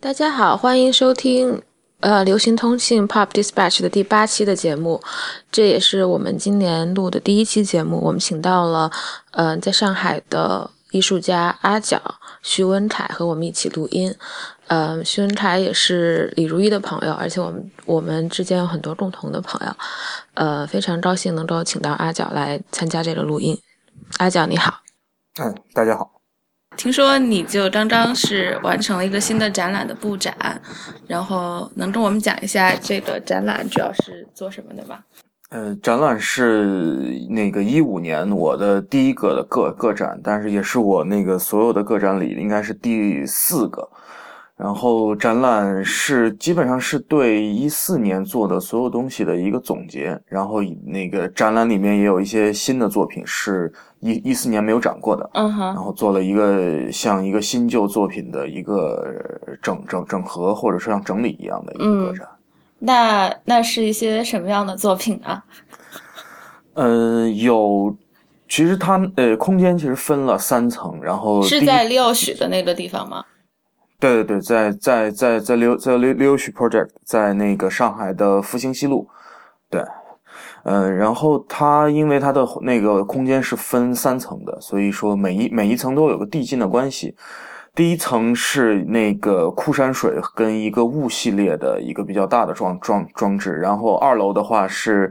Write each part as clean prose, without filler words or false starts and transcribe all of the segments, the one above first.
大家好，欢迎收听流行通信 Pop Dispatch 的第8期的节目，这也是我们今年录的第1期节目。我们请到了在上海的艺术家阿角徐文凯和我们一起录音。徐文凯也是李如一的朋友，而且我们之间有很多共同的朋友。非常高兴能够请到阿角来参加这个录音。阿角你好。大家好。听说你就刚是完成了一个新的展览的布展，然后能跟我们讲一下这个展览主要是做什么的吗？展览是那个15年我的第一个的个展，但是也是我那个所有的个展里应该是第4个。然后展览是基本上是对14年做的所有东西的一个总结，然后那个展览里面也有一些新的作品是14年没有展过的，然后做了一个像一个新旧作品的一个整合或者是像整理一样的一个个展。那是一些什么样的作品啊？其实它空间其实分了3层，然后是在六许的那个地方吗？对对对，在六许 project， 在那个上海的复兴西路，对。然后它因为它的那个空间是分3层的，所以说每一层都有个递进的关系。第一层是那个枯山水跟一个雾系列的一个比较大的装置，然后2楼的话是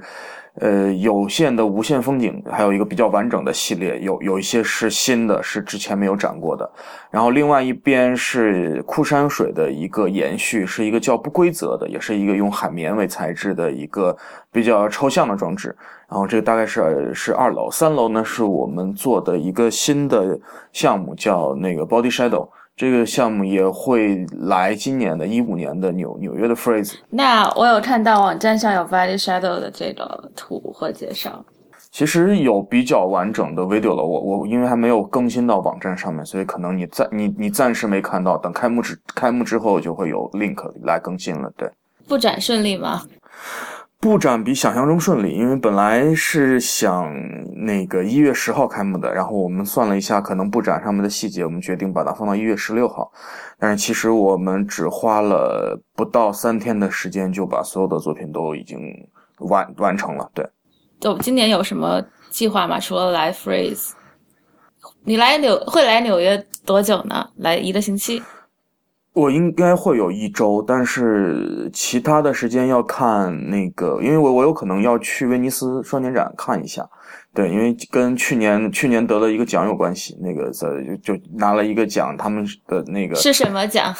有限的无限风景，还有一个比较完整的系列，有一些是新的，是之前没有展过的。然后另外一边是枯山水的一个延续，是一个叫不规则的，也是一个用海绵为材质的一个比较抽象的装置。然后这个大概是2楼。3楼呢是我们做的一个新的项目，叫那个 body shadow。这个项目也会来今年的15年的纽约的 phrase。 那我有看到网站上有 Valley Shadow 的这个图和介绍，其实有比较完整的 video 了，我因为还没有更新到网站上面，所以可能你暂时没看到，等开幕之后就会有 link 来更新了。对，布展顺利吗？布展比想象中顺利，因为本来是想那个1月10号开幕的，然后我们算了一下可能布展上面的细节，我们决定把它放到1月16号。但是其实我们只花了不到3天的时间就把所有的作品都已经完成了。对。今年有什么计划吗？除了来 Frieze。你会来纽约多久呢？来1个星期。我应该会有1周，但是其他的时间要看那个，因为我有可能要去威尼斯双年展看一下，对，因为跟去年得了一个奖有关系，那个就拿了一个奖，他们的那个是什么奖？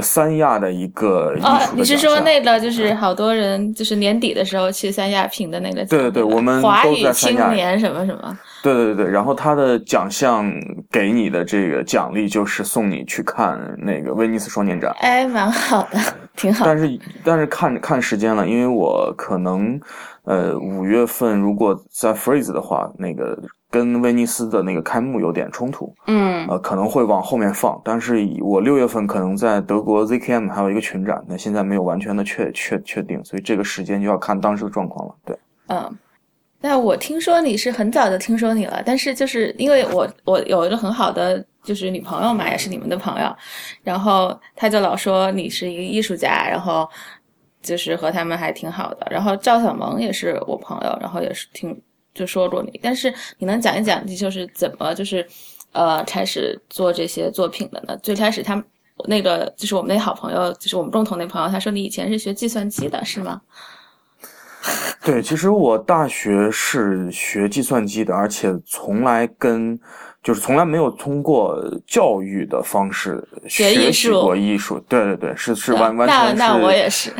三亚的一个艺术的奖项。你是说那个就是好多人就是年底的时候去三亚评的那个奖？对对对，我们华语青年什么什么。对对对，然后他的奖项给你的这个奖励就是送你去看那个威尼斯双年展。哎，蛮好的，挺好的。但是看时间了，因为我可能5月份如果在 Frieze 的话，那个跟威尼斯的那个开幕有点冲突，可能会往后面放。但是我6月份可能在德国 ZKM 还有一个群展，那现在没有完全的确定，所以这个时间就要看当时的状况了。对，那我听说你是很早就听说你了，但是就是因为我有一个很好的就是女朋友嘛，也是你们的朋友，然后她就老说你是一个艺术家，然后就是和他们还挺好的。然后赵小萌也是我朋友，然后也是就说过你，但是你能讲一讲你就是怎么就是开始做这些作品的呢？最开始他那个就是我们那好朋友，就是我们共同那朋友，他说你以前是学计算机的是吗？对，其实我大学是学计算机的，而且从来没有通过教育的方式学习过艺术。对对对，是完全是。那我也是。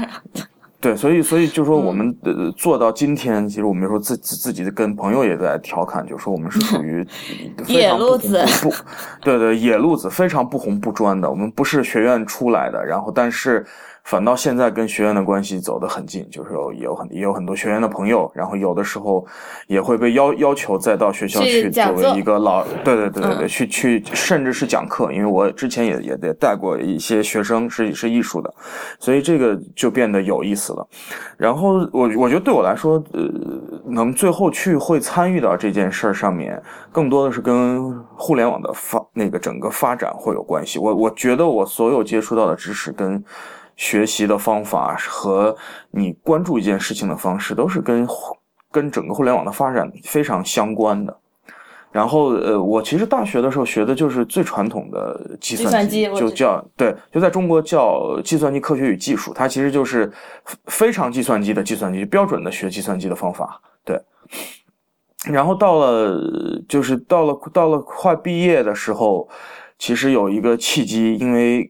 对，所以就说我们做到今天，其实我们说自己跟朋友也在调侃，就说我们是属于野路子，对对，野路子非常不红不专的，我们不是学院出来的，然后但是反倒现在跟学院的关系走得很近，就是也有很多学院的朋友，然后有的时候也会被要求再到学校去作为一个对对对对对，去甚至是讲课，因为我之前也得带过一些学生是艺术的，所以这个就变得有意思了。然后我觉得对我来说，能最后去会参与到这件事上面，更多的是跟互联网的发那个整个发展会有关系。我觉得我所有接触到的知识跟学习的方法和你关注一件事情的方式都是跟整个互联网的发展非常相关的。然后我其实大学的时候学的就是最传统的计算机就叫，对，就在中国叫计算机科学与技术，它其实就是非常计算机的计算机，标准的学计算机的方法，对。然后到了快毕业的时候，其实有一个契机，因为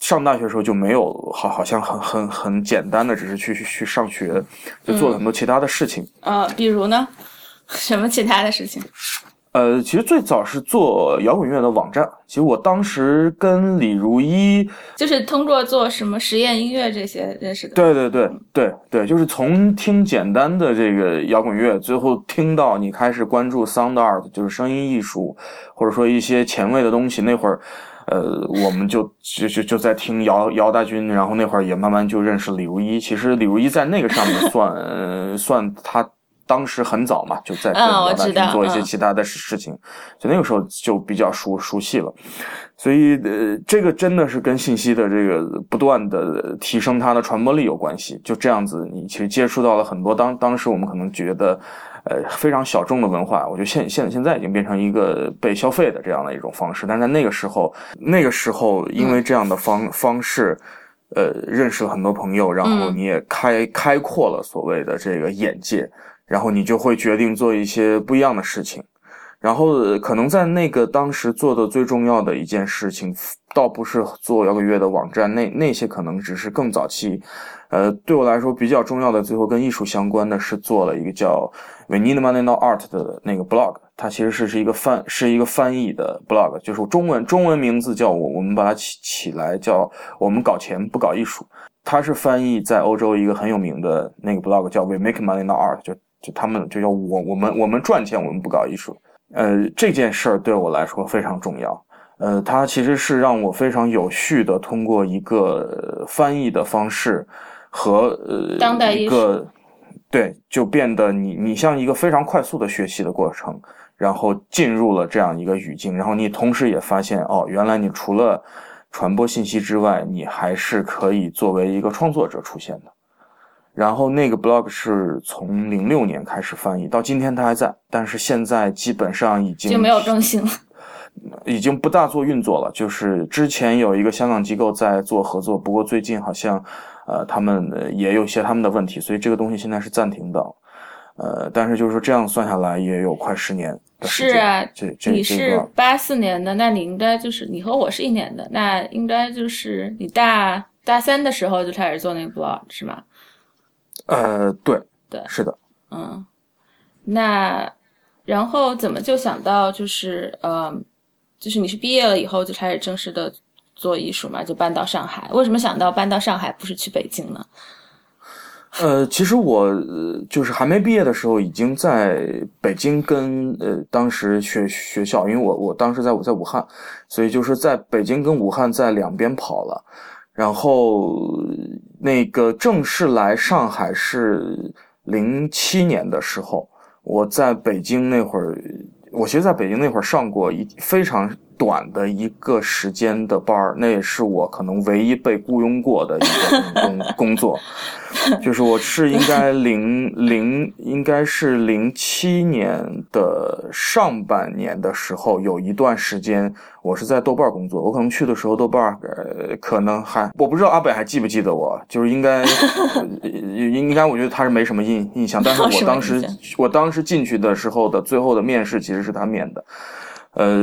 上大学的时候就没有好像很简单的只是去上学，就做了很多其他的事情。比如呢？什么其他的事情？其实最早是做摇滚乐的网站。其实我当时跟李如一就是通过做什么实验音乐这些认识的。对，就是从听简单的这个摇滚乐，最后听到你开始关注 sound art， 就是声音艺术，或者说一些前卫的东西。那会儿，我们就在听姚大军，然后那会儿也慢慢就认识李如一。其实李如一在那个上面算算他。当时很早嘛，就在跟姚大军做一些其他的事情，就那个时候就比较熟悉了，所以这个真的是跟信息的这个不断的提升它的传播力有关系。就这样子，你其实接触到了很多当时我们可能觉得非常小众的文化，我觉得现在已经变成一个被消费的这样的一种方式。但是在那个时候因为这样的方式。认识了很多朋友，然后你也开阔了所谓的这个眼界，然后你就会决定做一些不一样的事情。然后可能在那个当时做的最重要的一件事情，倒不是做摇滚乐的网站，那些可能只是更早期。对我来说比较重要的，最后跟艺术相关的是做了一个叫 We Need Money Not Art 的那个 blog， 它其实是一个翻译的 blog， 就是中文名字叫我们把它起来叫我们搞钱不搞艺术。它是翻译在欧洲一个很有名的那个 blog 叫 We Make Money Not Art， 就他们就叫我们赚钱我们不搞艺术。这件事儿对我来说非常重要。它其实是让我非常有序的通过一个翻译的方式和当代艺术，对，就变得你像一个非常快速的学习的过程，然后进入了这样一个语境，然后你同时也发现原来你除了传播信息之外，你还是可以作为一个创作者出现的。然后那个 blog 是从06年开始翻译到今天，它还在，但是现在基本上已经就没有更新了。已经不大做运作了，就是之前有一个香港机构在做合作，不过最近好像他们也有些他们的问题，所以这个东西现在是暂停的。但是就是说这样算下来也有快10年的时间。是啊，你是84年的，那你应该就是你和我是一年的，那应该就是你大三的时候就开始做那个 blog 是吗？对，是的。嗯，那然后怎么就想到就是就是你是毕业了以后就开始正式的做艺术嘛，就搬到上海。为什么想到搬到上海不是去北京呢？其实我就是还没毕业的时候已经在北京跟当时学校，因为我当时在武汉，所以就是在北京跟武汉在两边跑了。然后那个正式来上海是07年的时候，我在北京那会儿。我其实在北京那会儿上过非常短的一个时间的班儿，那也是我可能唯一被雇佣过的一个工作，就是我是应该是07年的上半年的时候，有一段时间我是在豆瓣工作。我可能去的时候豆瓣可能还我不知道阿北还记不记得我，就是应该我觉得他是没什么印象，但是我当时进去的时候的最后的面试其实是他面的。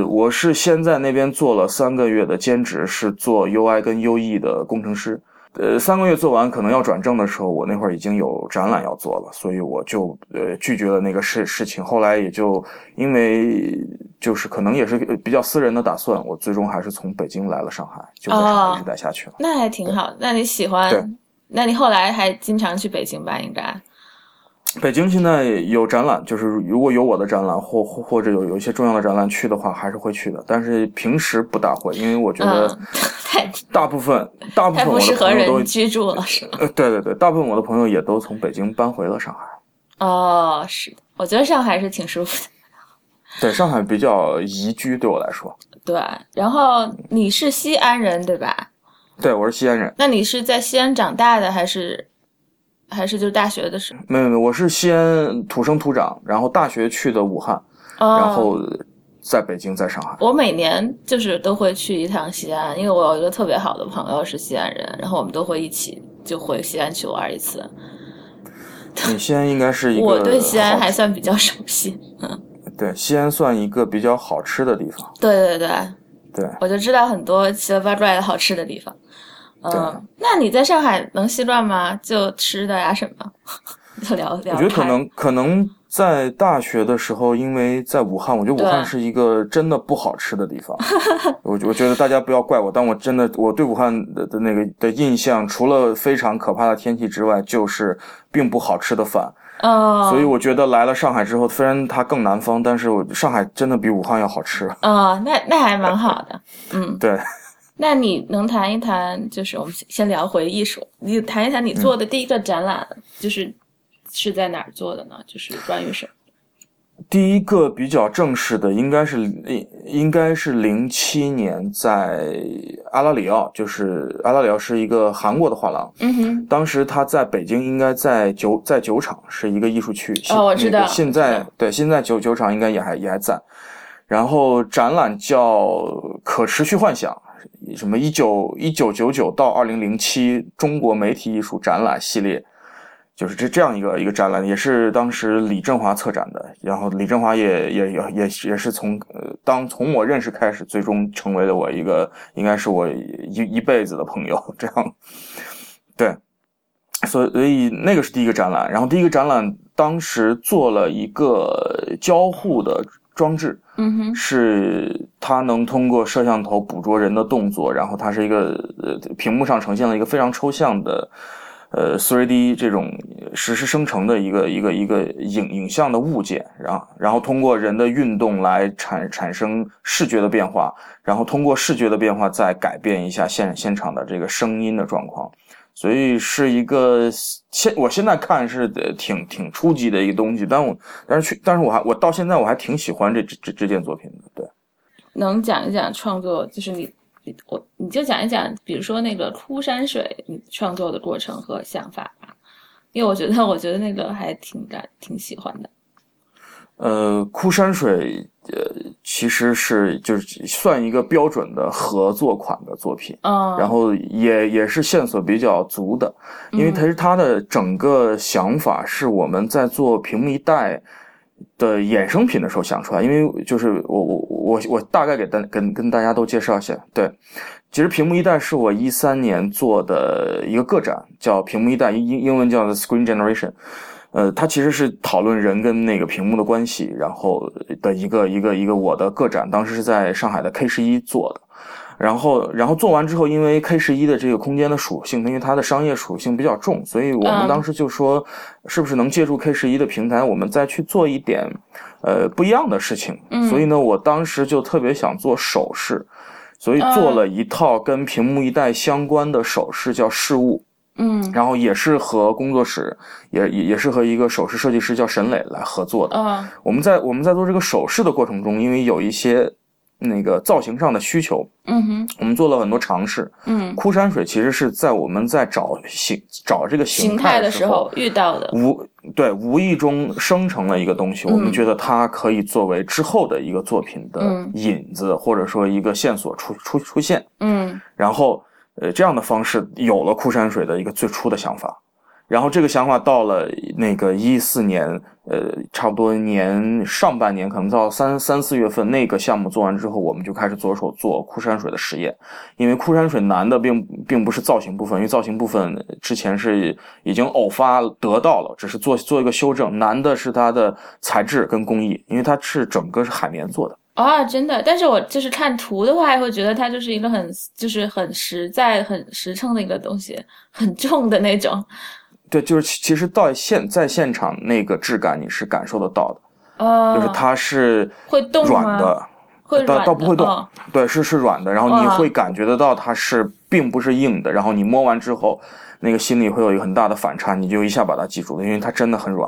我是先在那边做了3个月的兼职，是做 UI 跟 UE 的工程师。3个月做完可能要转正的时候，我那会儿已经有展览要做了，所以我就拒绝了那个事情。后来也就因为就是可能也是比较私人的打算，我最终还是从北京来了上海，就在上海一直待下去了。那还挺好。那你喜欢？对，那你后来还经常去北京吧？应该。北京现在有展览，就是如果有我的展览或者有一些重要的展览去的话，还是会去的。但是平时不大会，因为我觉得大部分我的朋友都居住了，是吗？对，大部分我的朋友也都从北京搬回了上海。哦，是的，我觉得上海是挺舒服的。对，上海比较宜居，对我来说。对，然后你是西安人对吧？对，我是西安人。那你是在西安长大的还是就是大学的时候？没有没有，我是西安土生土长，然后大学去的武汉，然后在北京在上海。我每年就是都会去一趟西安，因为我有一个特别好的朋友是西安人，然后我们都会一起就回西安去玩一次。你西安应该是一个我对西安还算比较熟悉。对，西安算一个比较好吃的地方。对对对对，我就知道很多奇奇怪怪的好吃的地方。嗯，那你在上海能习惯吗？就吃的呀什么，就聊。我觉得可能在大学的时候，因为在武汉，我觉得武汉是一个真的不好吃的地方。我觉得大家不要怪我，但我真的对武汉的那个的印象，除了非常可怕的天气之外，就是并不好吃的饭。所以我觉得来了上海之后，虽然它更南方，但是上海真的比武汉要好吃。那还蛮好的。嗯，对。那你能谈一谈，就是我们先聊回艺术，你谈一谈你做的第一个展览，就是在哪儿做的呢？就是关于什么？第一个比较正式的应该是07年在阿拉里奥，就是阿拉里奥是一个韩国的画廊。嗯哼。当时他在北京应该在酒厂是一个艺术区。哦，我知道。现在对，现在酒厂应该也还在。然后展览叫可持续幻想，什么1999到2007中国媒体艺术展览系列。就是这样一个展览，也是当时李振华策展的，然后李振华也是从我认识开始，最终成为了我一个应该是我一辈子的朋友，这样。对，所以那个是第一个展览，然后第一个展览当时做了一个交互的装置，嗯哼，是它能通过摄像头捕捉人的动作，然后它是一个屏幕上呈现了一个非常抽象的。3D 这种实时生成的一个影像的物件，然后通过人的运动来产生视觉的变化，然后通过视觉的变化再改变一下现场的这个声音的状况，所以是一个我现在看是挺初级的一个东西，但是我到现在我还挺喜欢这件作品的。对，能讲一讲创作，就是你就讲一讲，比如说那个枯山水你创作的过程和想法吧，因为我觉得那个还挺喜欢的。枯山水其实是就是算一个标准的合作款的作品，然后也是线索比较足的，因为它的整个想法是我们在做屏幕一代的衍生品的时候想出来，因为就是我大概跟大家都介绍一下。对，其实屏幕一代是我13年做的一个个展，叫屏幕一代，英文叫 screen generation。它其实是讨论人跟那个屏幕的关系，然后的一个我的个展，当时是在上海的 K11 做的。然后做完之后，因为 K11 的这个空间的属性，因为它的商业属性比较重，所以我们当时就说是不是能借助 K11 的平台，我们再去做一点不一样的事情。所以呢，我当时就特别想做首饰，所以做了一套跟屏幕一代相关的首饰，叫饰物。然后也是和工作室，也是和一个首饰设计师叫沈磊来合作的。我们在做这个首饰的过程中，因为有一些那个造型上的需求，我们做了很多尝试。枯山水其实是在我们在找这个形态的时候遇到的，无意中生成了一个东西，我们觉得它可以作为之后的一个作品的引子，或者说一个线索出现。然后这样的方式有了枯山水的一个最初的想法，然后这个想法到了那个14年，差不多年上半年，可能到3、4月份那个项目做完之后，我们就开始着手做枯山水的实验。因为枯山水难的并不是造型部分，因为造型部分之前是已经偶发得到了，只是做一个修正。难的是它的材质跟工艺，因为它是整个是海绵做的。真的，但是我就是看图的话，也会觉得它就是一个很实在、很实诚的一个东西，很重的那种。对，就是其实到现场那个质感你是感受得到的，就是它是会动的，软的，会软的，倒不会动，对，是软的，然后你会感觉得到它是并不是硬的，然后你摸完之后，那个心里会有一个很大的反差，你就一下把它记住了，因为它真的很软。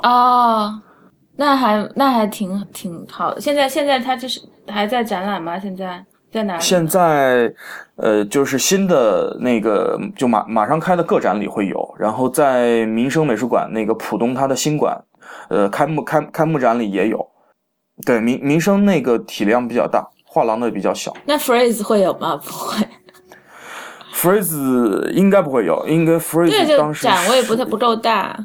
那还挺好的。现在它就是还在展览吗？现在在哪里？现在就是新的那个就马上开的个展里会有，然后在民生美术馆那个浦东它的新馆开幕展里也有。对，民生那个体量比较大，画廊的比较小。那 phrase 会有吗？不会。phrase 应该不会有，应该 phrase 当时展位不够大。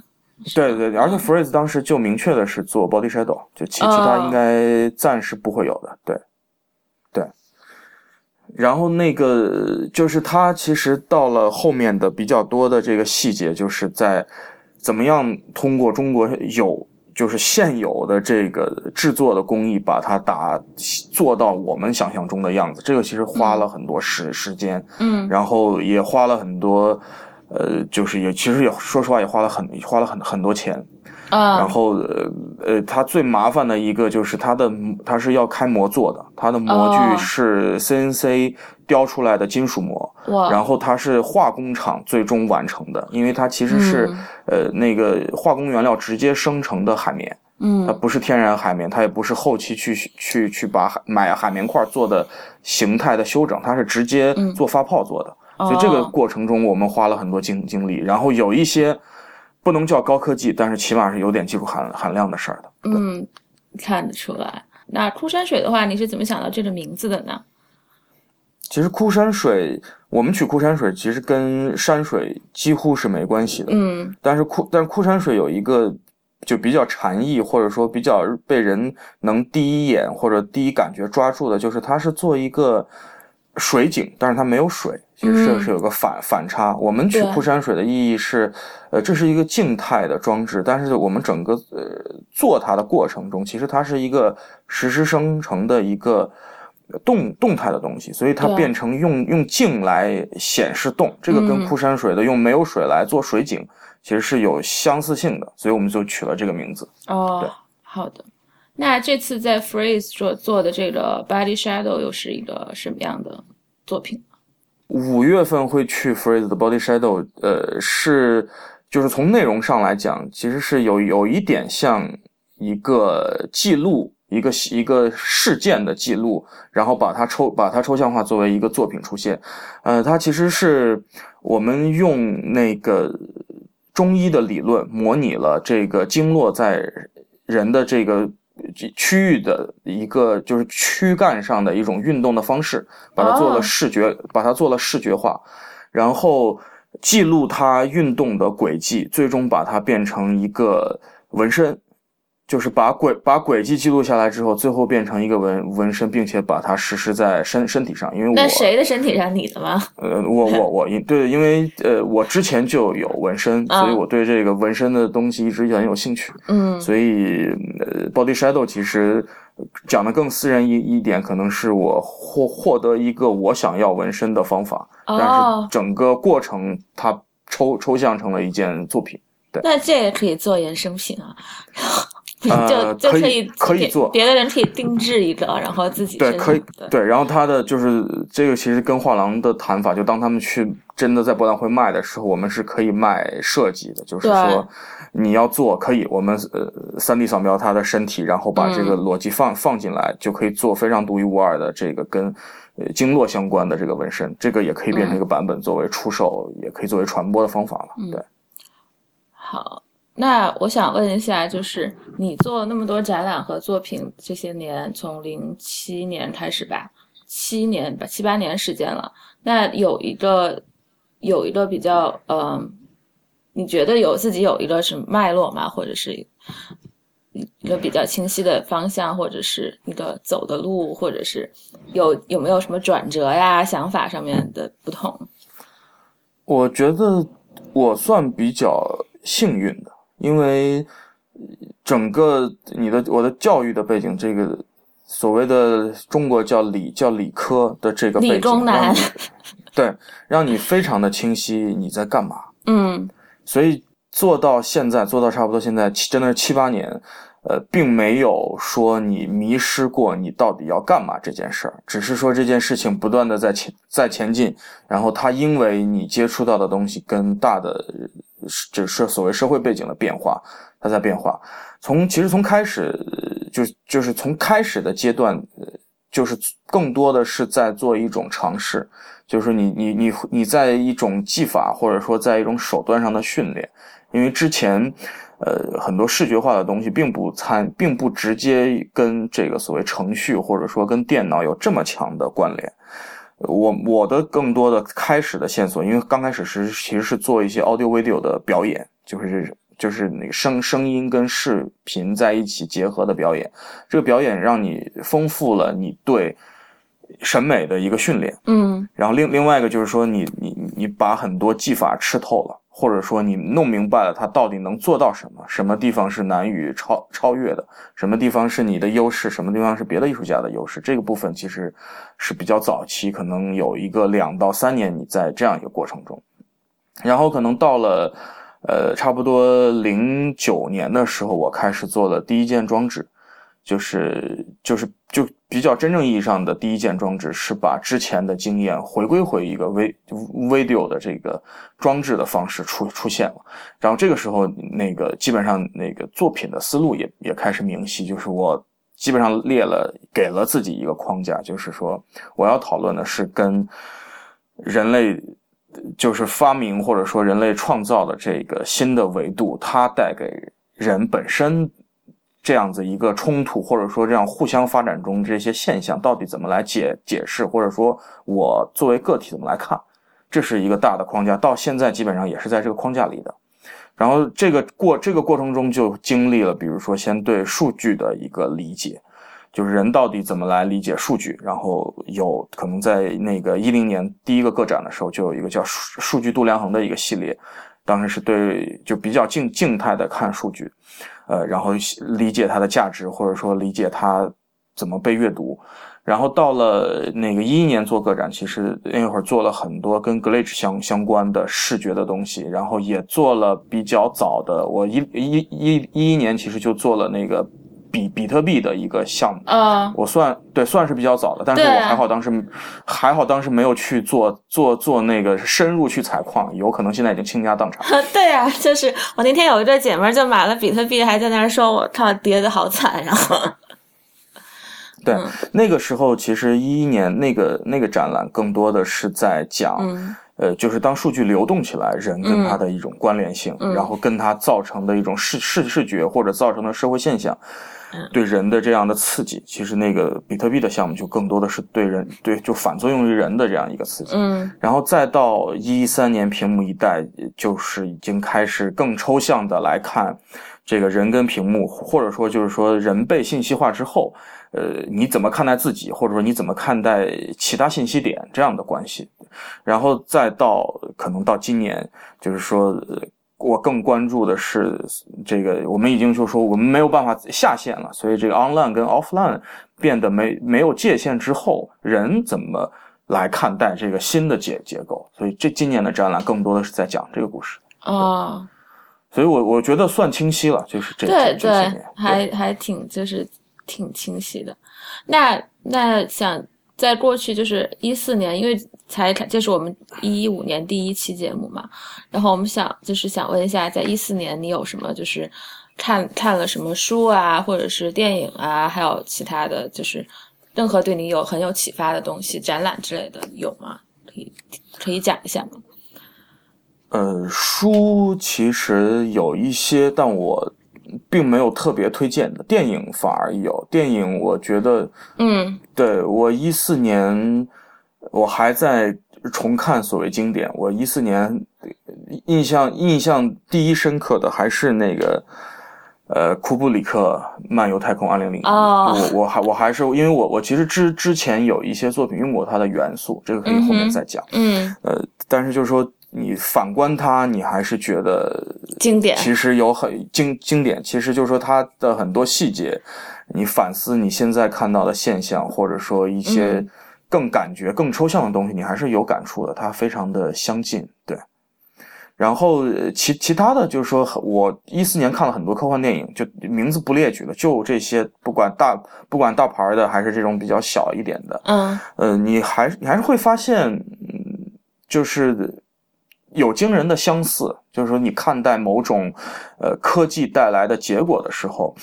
对对对，而且 phrase 当时就明确的是做 body shadow， 就其他应该暂时不会有的。对。对。然后那个就是他其实到了后面的比较多的这个细节，就是在怎么样通过中国就是现有的这个制作的工艺把它做到我们想象中的样子，这个其实花了很多时间，然后也花了很多就是也其实也说实话也花了很多钱。然后它最麻烦的一个就是它是要开模做的，它的模具是 CNC 雕出来的金属模，然后它是化工厂最终完成的，因为它其实是那个化工原料直接生成的海绵，它不是天然海绵，它也不是后期去把海绵块做的形态的修整，它是直接做发泡做的，所以这个过程中我们花了很多精力，然后有一些不能叫高科技，但是起码是有点技术含量的事儿的。嗯，看得出来。那枯山水的话，你是怎么想到这个名字的呢？其实枯山水，我们取枯山水其实跟山水几乎是没关系的。嗯，但是枯山水有一个就比较禅意，或者说比较被人能第一眼或者第一感觉抓住的，就是它是做一个水景，但是它没有水，其实这是有个反差。我们取枯山水的意义是，这是一个静态的装置，但是我们整个做它的过程中，其实它是一个实时生成的一个动态的东西，所以它变成用静来显示动，这个跟枯山水的用没有水来做水景，其实是有相似性的，所以我们就取了这个名字。哦，对，好的。那这次在 Frieze 做的这个 Body Shadow 又是一个什么样的作品？5月份会去 Frieze 的 Body Shadow， 就是从内容上来讲，其实是有一点像一个记录，一个事件的记录，然后把它抽象化作为一个作品出现。它其实是我们用那个中医的理论模拟了这个经络在人的这个区域的一个就是躯干上的一种运动的方式，把它做了视觉化，然后记录它运动的轨迹，最终把它变成一个纹身，就是把轨迹记录下来之后，最后变成一个纹身，并且把它实施在身体上。因为那谁的身体上？你的吗？我对，因为我之前就有纹身，所以我对这个纹身的东西一直很有兴趣。嗯，所以body shadow 其实讲的更私人一点，可能是我获得一个我想要纹身的方法，但是整个过程它抽象成了一件作品。对，那这也可以做衍生品啊。就可以做，别的人可以定制一个，然后自己对可以对，然后他的就是这个，其实跟画廊的谈法，就当他们去真的在博览会卖的时候，我们是可以卖设计的，就是说你要做可以，我们3D 扫描他的身体，然后把这个逻辑放进来，就可以做非常独一无二的这个跟经络相关的这个纹身，这个也可以变成一个版本作为出售，也可以作为传播的方法了。对，好。那我想问一下，就是你做那么多展览和作品，这些年从07年开始吧，7、8年时间了。那有一个比较你觉得自己有一个什么脉络吗？或者是一个比较清晰的方向，或者是一个走的路，或者是有没有什么转折呀？想法上面的不同？我觉得我算比较幸运的，因为整个我的教育的背景，这个所谓的中国叫理科的这个背景，理工男，对，让你非常的清晰你在干嘛。嗯，所以做到差不多现在真的是7、8年，并没有说你迷失过你到底要干嘛这件事儿，只是说这件事情不断的在前进，然后它因为你接触到的东西跟大的就是所谓社会背景的变化，它在变化。其实从开始就是从开始的阶段就是更多的是在做一种尝试，就是你在一种技法或者说在一种手段上的训练，因为之前很多视觉化的东西并不直接跟这个所谓程序或者说跟电脑有这么强的关联。我的更多的开始的线索，因为刚开始是其实是做一些 audio video 的表演，就是那个声音跟视频在一起结合的表演，这个表演让你丰富了你对审美的一个训练，然后另外一个就是说你把很多技法吃透了，或者说你弄明白了它到底能做到什么，什么地方是难以超越的，什么地方是你的优势，什么地方是别的艺术家的优势，这个部分其实是比较早期，可能有一个2到3年你在这样一个过程中，然后可能到了差不多09年的时候，我开始做了第一件装置，就比较真正意义上的第一件装置是把之前的经验回一个 video 的这个装置的方式出现了。然后这个时候基本上作品的思路也开始明晰，就是我基本上给了自己一个框架，就是说我要讨论的是跟人类就是发明或者说人类创造的这个新的维度，它带给人本身这样子一个冲突，或者说这样互相发展中这些现象到底怎么来解释，或者说我作为个体怎么来看，这是一个大的框架，到现在基本上也是在这个框架里的。然后这个过程中就经历了，比如说先对数据的一个理解，就是人到底怎么来理解数据，然后有可能在2010年第一个个展的时候就有一个叫数据度量衡的一个系列，当时是对就比较静态的看数据，然后理解它的价值，或者说理解它怎么被阅读。然后到了2011年做个展，其实那会儿做了很多跟 glitch 相关的视觉的东西，然后也做了比较早的，我11年其实就做了比特币的一个项目，我算是比较早的，但是我还好当时没有去做深入去采矿，有可能现在已经倾家荡产。对啊，就是我那天有一对姐妹就买了比特币，还在那儿说我靠跌得好惨，然后。对，那个时候其实11年那个展览更多的是在讲，就是当数据流动起来，人跟它的一种关联性，然后跟它造成的一种视觉或者造成的社会现象对人的这样的刺激，其实比特币的项目就更多的是就反作用于人的这样一个刺激。然后再到2013年屏幕一代，就是已经开始更抽象的来看这个人跟屏幕，或者说就是说人被信息化之后，你怎么看待自己，或者说你怎么看待其他信息点这样的关系。然后再到可能到今年，就是说我更关注的是我们已经就说我们没有办法下线了，所以这个 online 跟 offline 变得没有界限之后，人怎么来看待这个新的结构，所以今年的展览更多的是在讲这个故事。所以我觉得算清晰了，就是这些年还挺挺清晰的。那想在过去就是14年，因为这是我们2015年第一期节目嘛，然后我们想问一下，在14年你有什么就是看了什么书啊，或者是电影啊，还有其他的就是任何对你很有启发的东西，展览之类的有吗？可以讲一下吗？书其实有一些，但我并没有特别推荐的。电影反而有，电影我觉得对，我14年我还在重看所谓经典，我14年印象第一深刻的还是库布里克漫游太空2001。我还是因为我其实之前有一些作品用过它的元素，这个可以后面再讲。但是就是说你反观它，你还是觉得经典，其实有很经典，其实就是说它的很多细节，你反思你现在看到的现象，或者说一些更感觉更抽象的东西，你还是有感触的，它非常的相近。对，然后其他的就是说我14年看了很多科幻电影，就名字不列举了，就这些，不管大牌的还是这种比较小一点的，你还是会发现就是有惊人的相似，就是说你看待某种科技带来的结果的时候，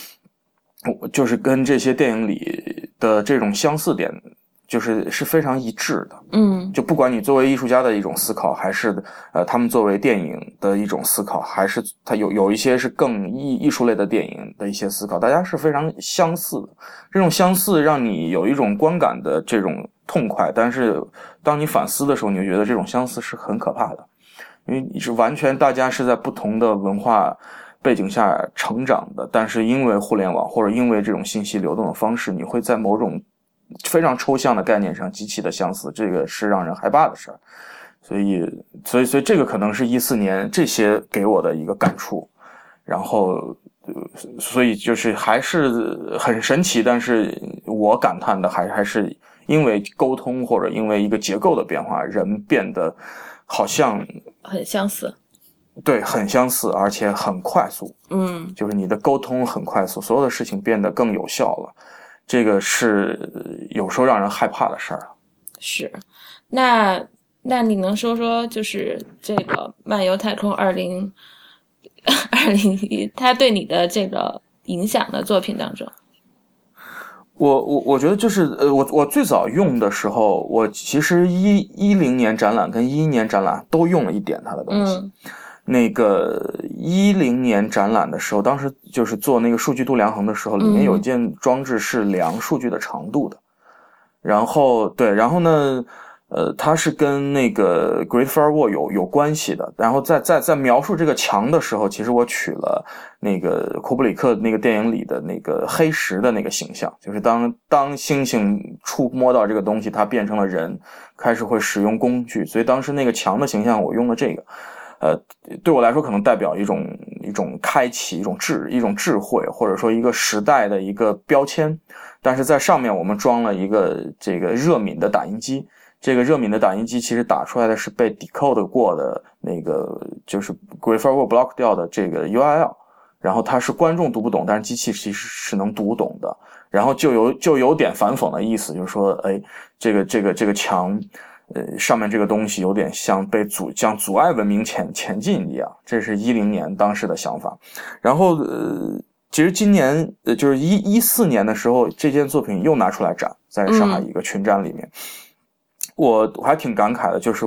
就是跟这些电影里的这种相似点是非常一致的。嗯，就不管你作为艺术家的一种思考，还是他们作为电影的一种思考，还是他有一些是更艺术类的电影的一些思考，大家是非常相似的。这种相似让你有一种观感的这种痛快，但是当你反思的时候，你就觉得这种相似是很可怕的。因为是完全大家是在不同的文化背景下成长的，但是因为互联网或者因为这种信息流动的方式，你会在某种非常抽象的概念上极其的相似，这个是让人害怕的事儿。所以这个可能是14年这些给我的一个感触。然后所以就是还是很神奇，但是我感叹的还是因为沟通或者因为一个结构的变化，人变得好像很相似。对，很相似，而且很快速。嗯，就是你的沟通很快速，所有的事情变得更有效了，这个是有时候让人害怕的事儿。是，那你能说说，就是这个《漫游太空2001》它对你的这个影响的作品当中？我觉得就是我最早用的时候，我其实10年展览跟11年展览都用了一点它的东西。嗯，那个10年展览的时候，当时就是做那个数据度量衡的时候，里面有一件装置是量数据的长度的。然后对，然后呢它是跟那个 Great Firewall 有关系的。然后在描述这个墙的时候，其实我取了那个库布里克那个电影里的那个黑石的那个形象，就是当星星触摸到这个东西，它变成了人，开始会使用工具，所以当时那个墙的形象我用了这个。对我来说可能代表一种开启，一种智慧，或者说一个时代的一个标签。但是在上面我们装了一个这个热敏的打印机，这个热敏的打印机其实打出来的是被 decode 过的那个就是 Great Firewall block 掉的这个 URL， 然后它是观众读不懂，但是机器其实是能读懂的。然后就有点反讽的意思，就是说，哎，这个墙。上面这个东西有点像被阻碍文明前进一样，这是10年当时的想法。然后其实今年就是14年的时候，这件作品又拿出来展，在上海一个群展里面。我还挺感慨的，就是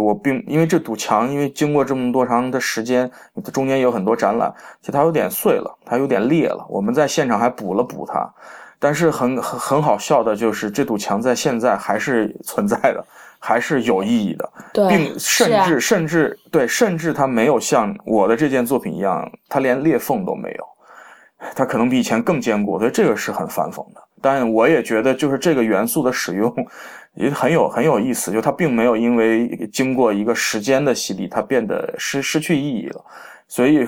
因为这堵墙，因为经过这么多长的时间，中间有很多展览，其实它有点碎了，它有点裂了，我们在现场还补它。但是很好笑的就是，这堵墙在现在还是存在的，还是有意义的，对，并甚至它没有像我的这件作品一样，它连裂缝都没有，它可能比以前更坚固，所以这个是很反讽的。但我也觉得，就是这个元素的使用也很有意思，就它并没有因为经过一个时间的洗礼，它变得失去意义了，所以。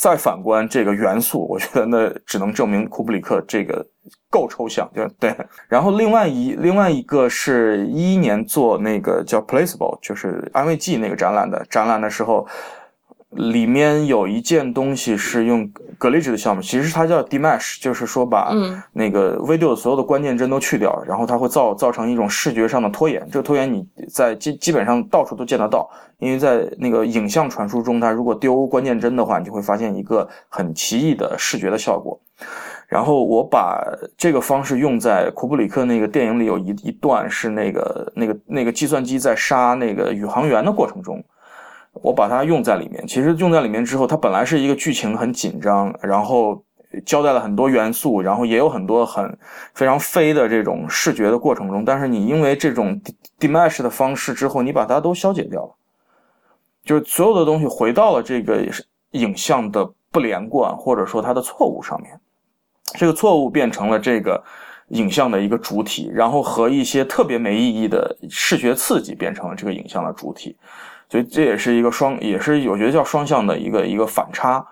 再反观这个元素，我觉得那只能证明库布里克这个够抽象，对。然后另外一个是11年做那个叫 Placeable， 就是安慰剂那个展览的时候，里面有一件东西是用 glitch 的项目，其实它叫 Dimash， 就是说把那个 video 所有的关键帧都去掉，然后它会造成一种视觉上的拖延，这个拖延你在基本上到处都见得到，因为在那个影像传输中，它如果丢关键帧的话，你就会发现一个很奇异的视觉的效果。然后我把这个方式用在库布里克那个电影里，有一段是那个计算机在杀那个宇航员的过程中，我把它用在里面。其实用在里面之后，它本来是一个剧情很紧张，然后交代了很多元素，然后也有很多非常飞的这种视觉的过程中，但是你因为这种 Dimash 的方式之后，你把它都消解掉了，就是所有的东西回到了这个影像的不连贯，或者说它的错误上面，这个错误变成了这个影像的一个主体，然后和一些特别没意义的视觉刺激变成了这个影像的主体，所以这也是一个我觉得叫双向的一个反差，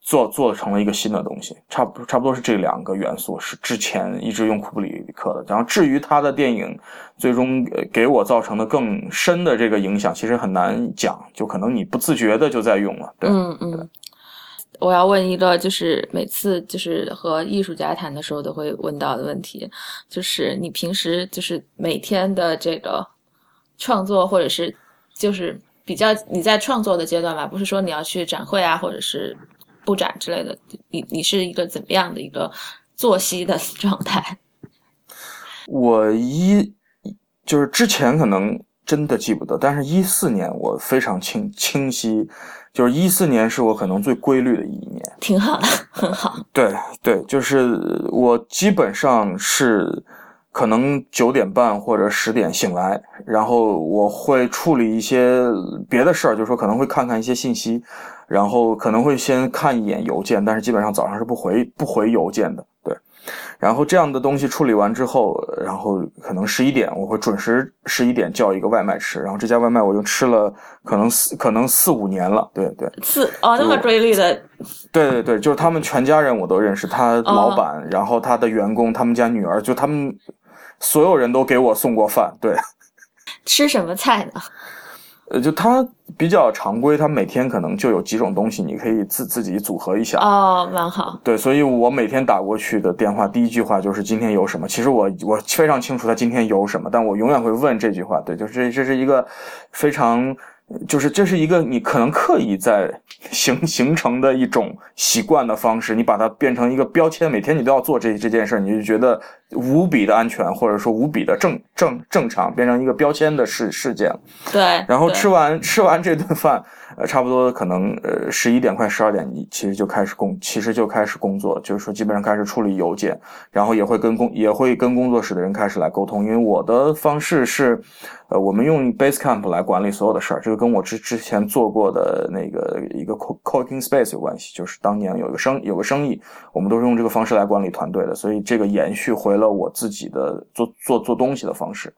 做成了一个新的东西，差不多是这两个元素是之前一直用库布里克的。然后至于他的电影最终给我造成的更深的这个影响，其实很难讲，就可能你不自觉的就在用了。对，对。我要问一个，就是每次就是和艺术家谈的时候都会问到的问题，就是你平时就是每天的这个创作，或者是就是比较你在创作的阶段吧，不是说你要去展会啊，或者是布展之类的，你是一个怎么样的一个作息的状态？我就是之前可能真的记不得，但是14年我非常清晰，就是14年是我可能最规律的一年。挺好的，很好。对对，就是我基本上是可能9点半或者10点醒来，然后我会处理一些别的事儿，就是说可能会看看一些信息，然后可能会先看一眼邮件，但是基本上早上是不回邮件的，对。然后这样的东西处理完之后，然后可能11点我会准时11点叫一个外卖吃，然后这家外卖我就吃了可能4-5年了，对对。那么规律的。对对对，就是他们全家人我都认识，他老板，然后他的员工，他们家女儿，就他们所有人都给我送过饭，对。吃什么菜呢？就他比较常规，他每天可能就有几种东西，你可以自己组合一下。哦，蛮好。对，所以我每天打过去的电话，第一句话就是今天有什么。其实我非常清楚他今天有什么，但我永远会问这句话。对，就是这是一个非常，就是这是一个你可能刻意在形成的一种习惯的方式，你把它变成一个标签，每天你都要做这件事，你就觉得无比的安全，或者说无比的正常，变成一个标签的事件。对。然后吃完这顿饭，差不多可能11点快12点，你其实就开始工作，就是说基本上开始处理邮件，然后也会跟工作室的人开始来沟通，因为我的方式是我们用 Basecamp 来管理所有的事儿，这个跟我之前做过的那个一个 coworking space 有关系，就是当年有个生意，我们都是用这个方式来管理团队的，所以这个延续回了我自己的做东西的方式。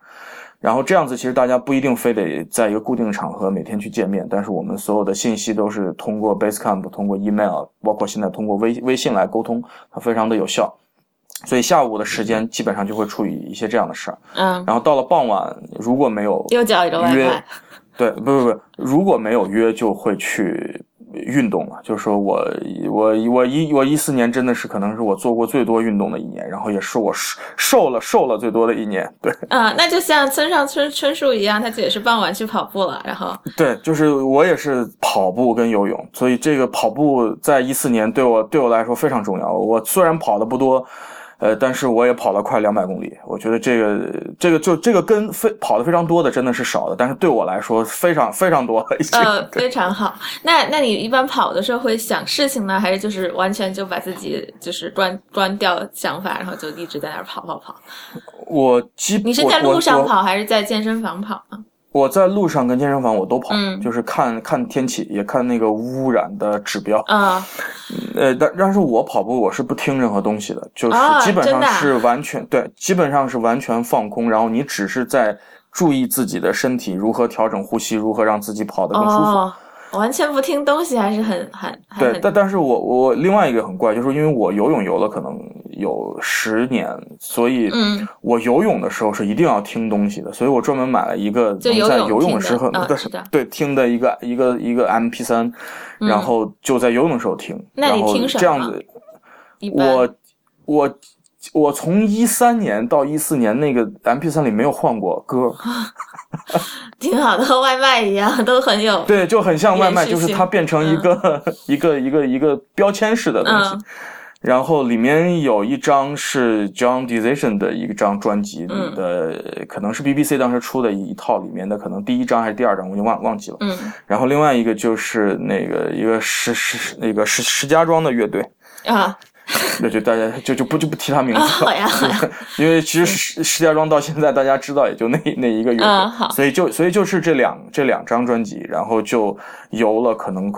然后这样子其实大家不一定非得在一个固定场合每天去见面，但是我们所有的信息都是通过 Basecamp， 通过 email， 包括现在通过微信来沟通，它非常的有效。所以下午的时间基本上就会处理一些这样的事儿。嗯。然后到了傍晚，如果没有约，又叫一个外卖。对，不，如果没有约就会去运动了，就是说我14年真的是可能是我做过最多运动的一年，然后也是我瘦了最多的一年，对。那就像村上春树一样，他也是傍晚去跑步了，然后。对，就是我也是跑步跟游泳，所以这个跑步在14年对我来说非常重要。我虽然跑的不多，但是我也跑了快200公里，我觉得这个跟跑的非常多的真的是少的，但是对我来说非常非常多了已经。非常好。那你一般跑的时候会想事情呢，还是就是完全就把自己就是关掉想法，然后就一直在那儿跑？你是在路上跑还是在健身房跑呢？我在路上跟健身房我都跑，就是看天气，也看那个污染的指标。但是我跑步我是不听任何东西的，就是基本上是完全对，基本上是完全放空，然后你只是在注意自己的身体如何调整呼吸，如何让自己跑得更舒服。完全不听东西还是很对，但是我另外一个很怪，就是因为我游泳游了可能有10年，所以我游泳的时候是一定要听东西的，所以我专门买了一个在游泳的时候对听的一个 MP3， 然后就在游泳的时候听。那你听什么？这样子，我从13年到14年那个 MP3 里没有换过歌。挺好的，和外卖一样都很有。对，就很像外卖，就是它变成一个标签式的东西。然后里面有一张是 John DeZation 的一张专辑里的，可能是 BBC 当时出的一套里面的，可能第一张还是第二张，我就忘记了。然后另外一个就是那个一个石家庄的乐队。那就大家就不提他名字了。好呀好呀。因为其实石家庄到现在大家知道也就那一个月。所以就是这两张专辑，然后就游了可能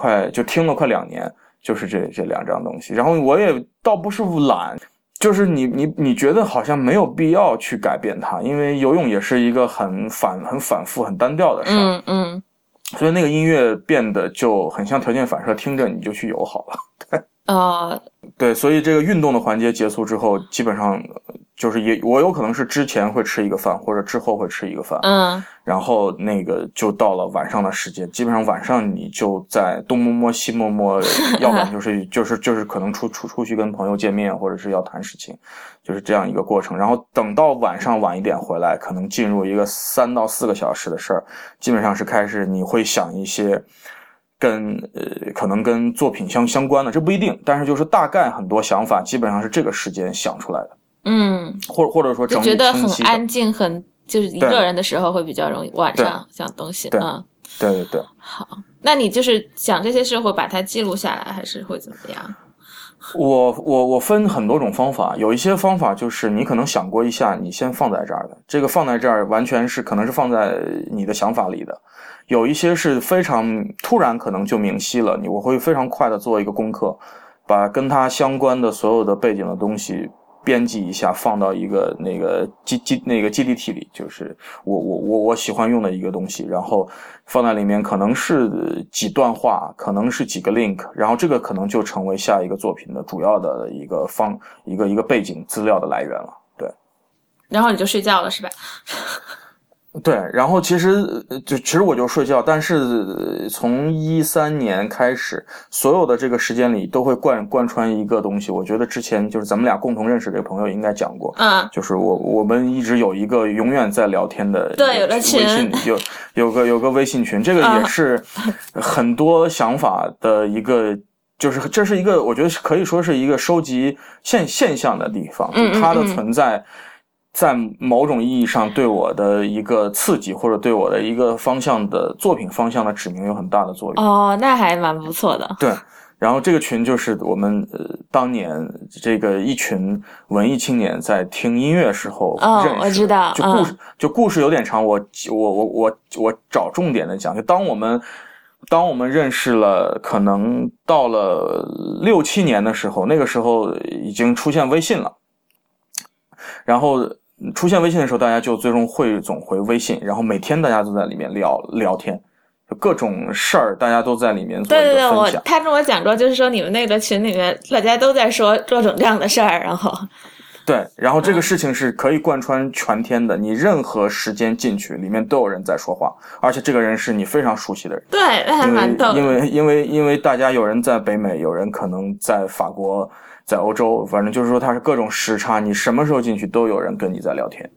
听了快2年，就是这两张东西。然后我也倒不是懒，就是你觉得好像没有必要去改变它，因为游泳也是一个很反复很单调的事。所以那个音乐变得就很像条件反射，听着你就去游好了。对。对，所以这个运动的环节结束之后，基本上就是我有可能是之前会吃一个饭，或者之后会吃一个饭，然后那个就到了晚上的时间，基本上晚上你就在东摸摸西摸摸，要不然就是可能出去跟朋友见面，或者是要谈事情，就是这样一个过程。然后等到晚上晚一点回来，可能进入一个3到4个小时的事儿，基本上是开始你会想一些。可能跟作品相关的，这不一定，但是就是大概很多想法基本上是这个时间想出来的。嗯，或者说整理清晰，就觉得很安静，很就是一个人的时候会比较容易晚上想东西。嗯，对对对。好，那你就是想这些事会把它记录下来，还是会怎么样？我分很多种方法，有一些方法就是你可能想过一下，你先放在这儿的，这个放在这儿完全是可能是放在你的想法里的。有一些是非常突然，可能就明晰了，我会非常快的做一个功课，把跟它相关的所有的背景的东西编辑一下，放到一个那个 GDT 里，就是我喜欢用的一个东西，然后放在里面，可能是几段话，可能是几个 link， 然后这个可能就成为下一个作品的主要的一个背景资料的来源了。对，然后你就睡觉了是吧？对，然后其实我就睡觉，但是从13年开始，所有的这个时间里都会贯穿一个东西。我觉得之前就是咱们俩共同认识这个朋友应该讲过，嗯，就是我们一直有一个永远在聊天的，对，有个群，有个微信群，这个也是很多想法的一个。就是这是一个我觉得可以说是一个收集现象的地方，就它的存在。在某种意义上对我的一个刺激，或者对我的一个方向的作品方向的指明有很大的作用。哦，那还蛮不错的。对，然后这个群就是我们当年这个一群文艺青年在听音乐时候认识的。哦，我知道。就故事有点长，我找重点的讲，就当我们认识了，可能到了6、7年的时候，那个时候已经出现微信了。然后出现微信的时候，大家就最终汇总回微信，然后每天大家都在里面聊天，就各种事儿，大家都在里面做一个分享。对对对，他跟我讲过，就是说你们那个群里面大家都在说各种这样的事儿，然后对，然后这个事情是可以贯穿全天的，你任何时间进去，里面都有人在说话，而且这个人是你非常熟悉的人。对，那还蛮逗的。因为大家有人在北美，有人可能在法国。在欧洲，反正就是说它是各种时差，你什么时候进去都有人跟你在聊天，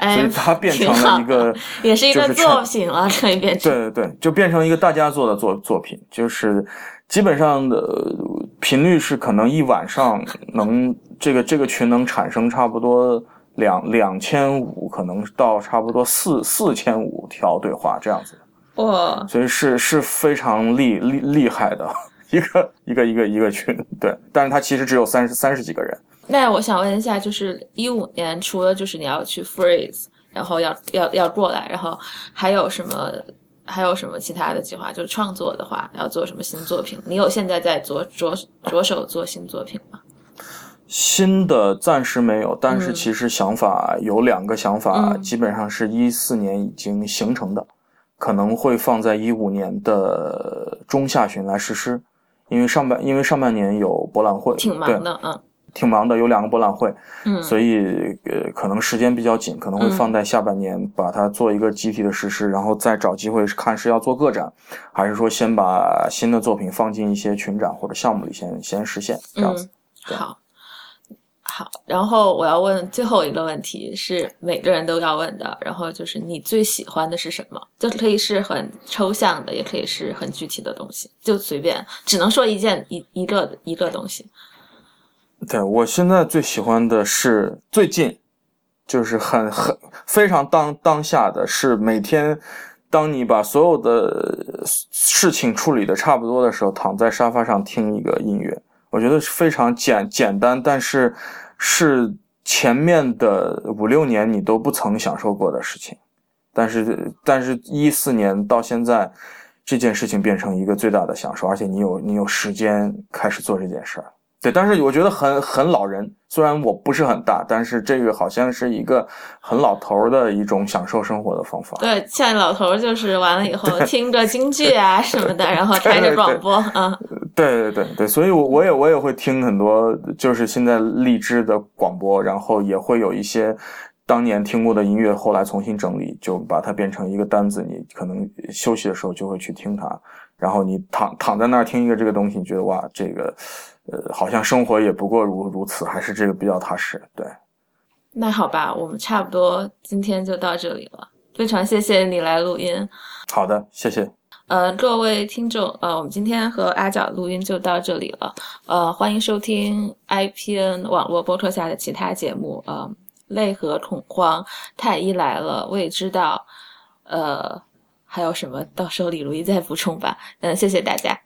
所以它变成了一个，也是一个作品了，可以变成。对对对，就变成一个大家做的作品，就是基本上的频率是可能一晚上能这个群能产生差不多2500，可能到差不多4500条对话这样子。哇！所以是非常厉害的。一个群，对，但是它其实只有30几个人。那我想问一下，就是15年，除了就是你要去 Frieze， 然后要过来，然后还有什么其他的计划？就是创作的话，要做什么新作品？你有现在在着手做新作品吗？新的暂时没有，但是其实想法有2个想法，基本上是14年已经形成的，可能会放在15年的中下旬来实施。因为上半年有博览会，挺忙的，嗯，挺忙的，有2个博览会，嗯，所以可能时间比较紧，可能会放在下半年，把它做一个集体的实施，然后再找机会看是要做个展，还是说先把新的作品放进一些群展或者项目里先实现这样子。嗯，好，然后我要问最后一个问题，是每个人都要问的，然后就是你最喜欢的是什么？这可以是很抽象的，也可以是很具体的东西，就随便，只能说一个东西。对，我现在最喜欢的是最近，就是非常当下的是每天，当你把所有的事情处理的差不多的时候，躺在沙发上听一个音乐。我觉得是非常简单，但是前面的5、6年你都不曾享受过的事情，但是14年到现在，这件事情变成一个最大的享受，而且你有时间开始做这件事儿。对，但是我觉得很老人，虽然我不是很大，但是这个好像是一个很老头的一种享受生活的方法。对，像老头就是完了以后听着京剧啊什么的，然后开着广播啊。对，所以我也会听很多，就是现在荔枝的广播，然后也会有一些当年听过的音乐，后来重新整理，就把它变成一个单子，你可能休息的时候就会去听它，然后你躺在那儿听一个这个东西，你觉得哇，这个好像生活也不过如此，还是这个比较踏实。对，那好吧，我们差不多今天就到这里了，非常谢谢你来录音。好的，谢谢。各位听众，我们今天和阿角录音就到这里了。欢迎收听 IPN 网络播客下的其他节目，泪和恐慌，太医来了，未知道，还有什么？到时候李如一再补充吧。谢谢大家。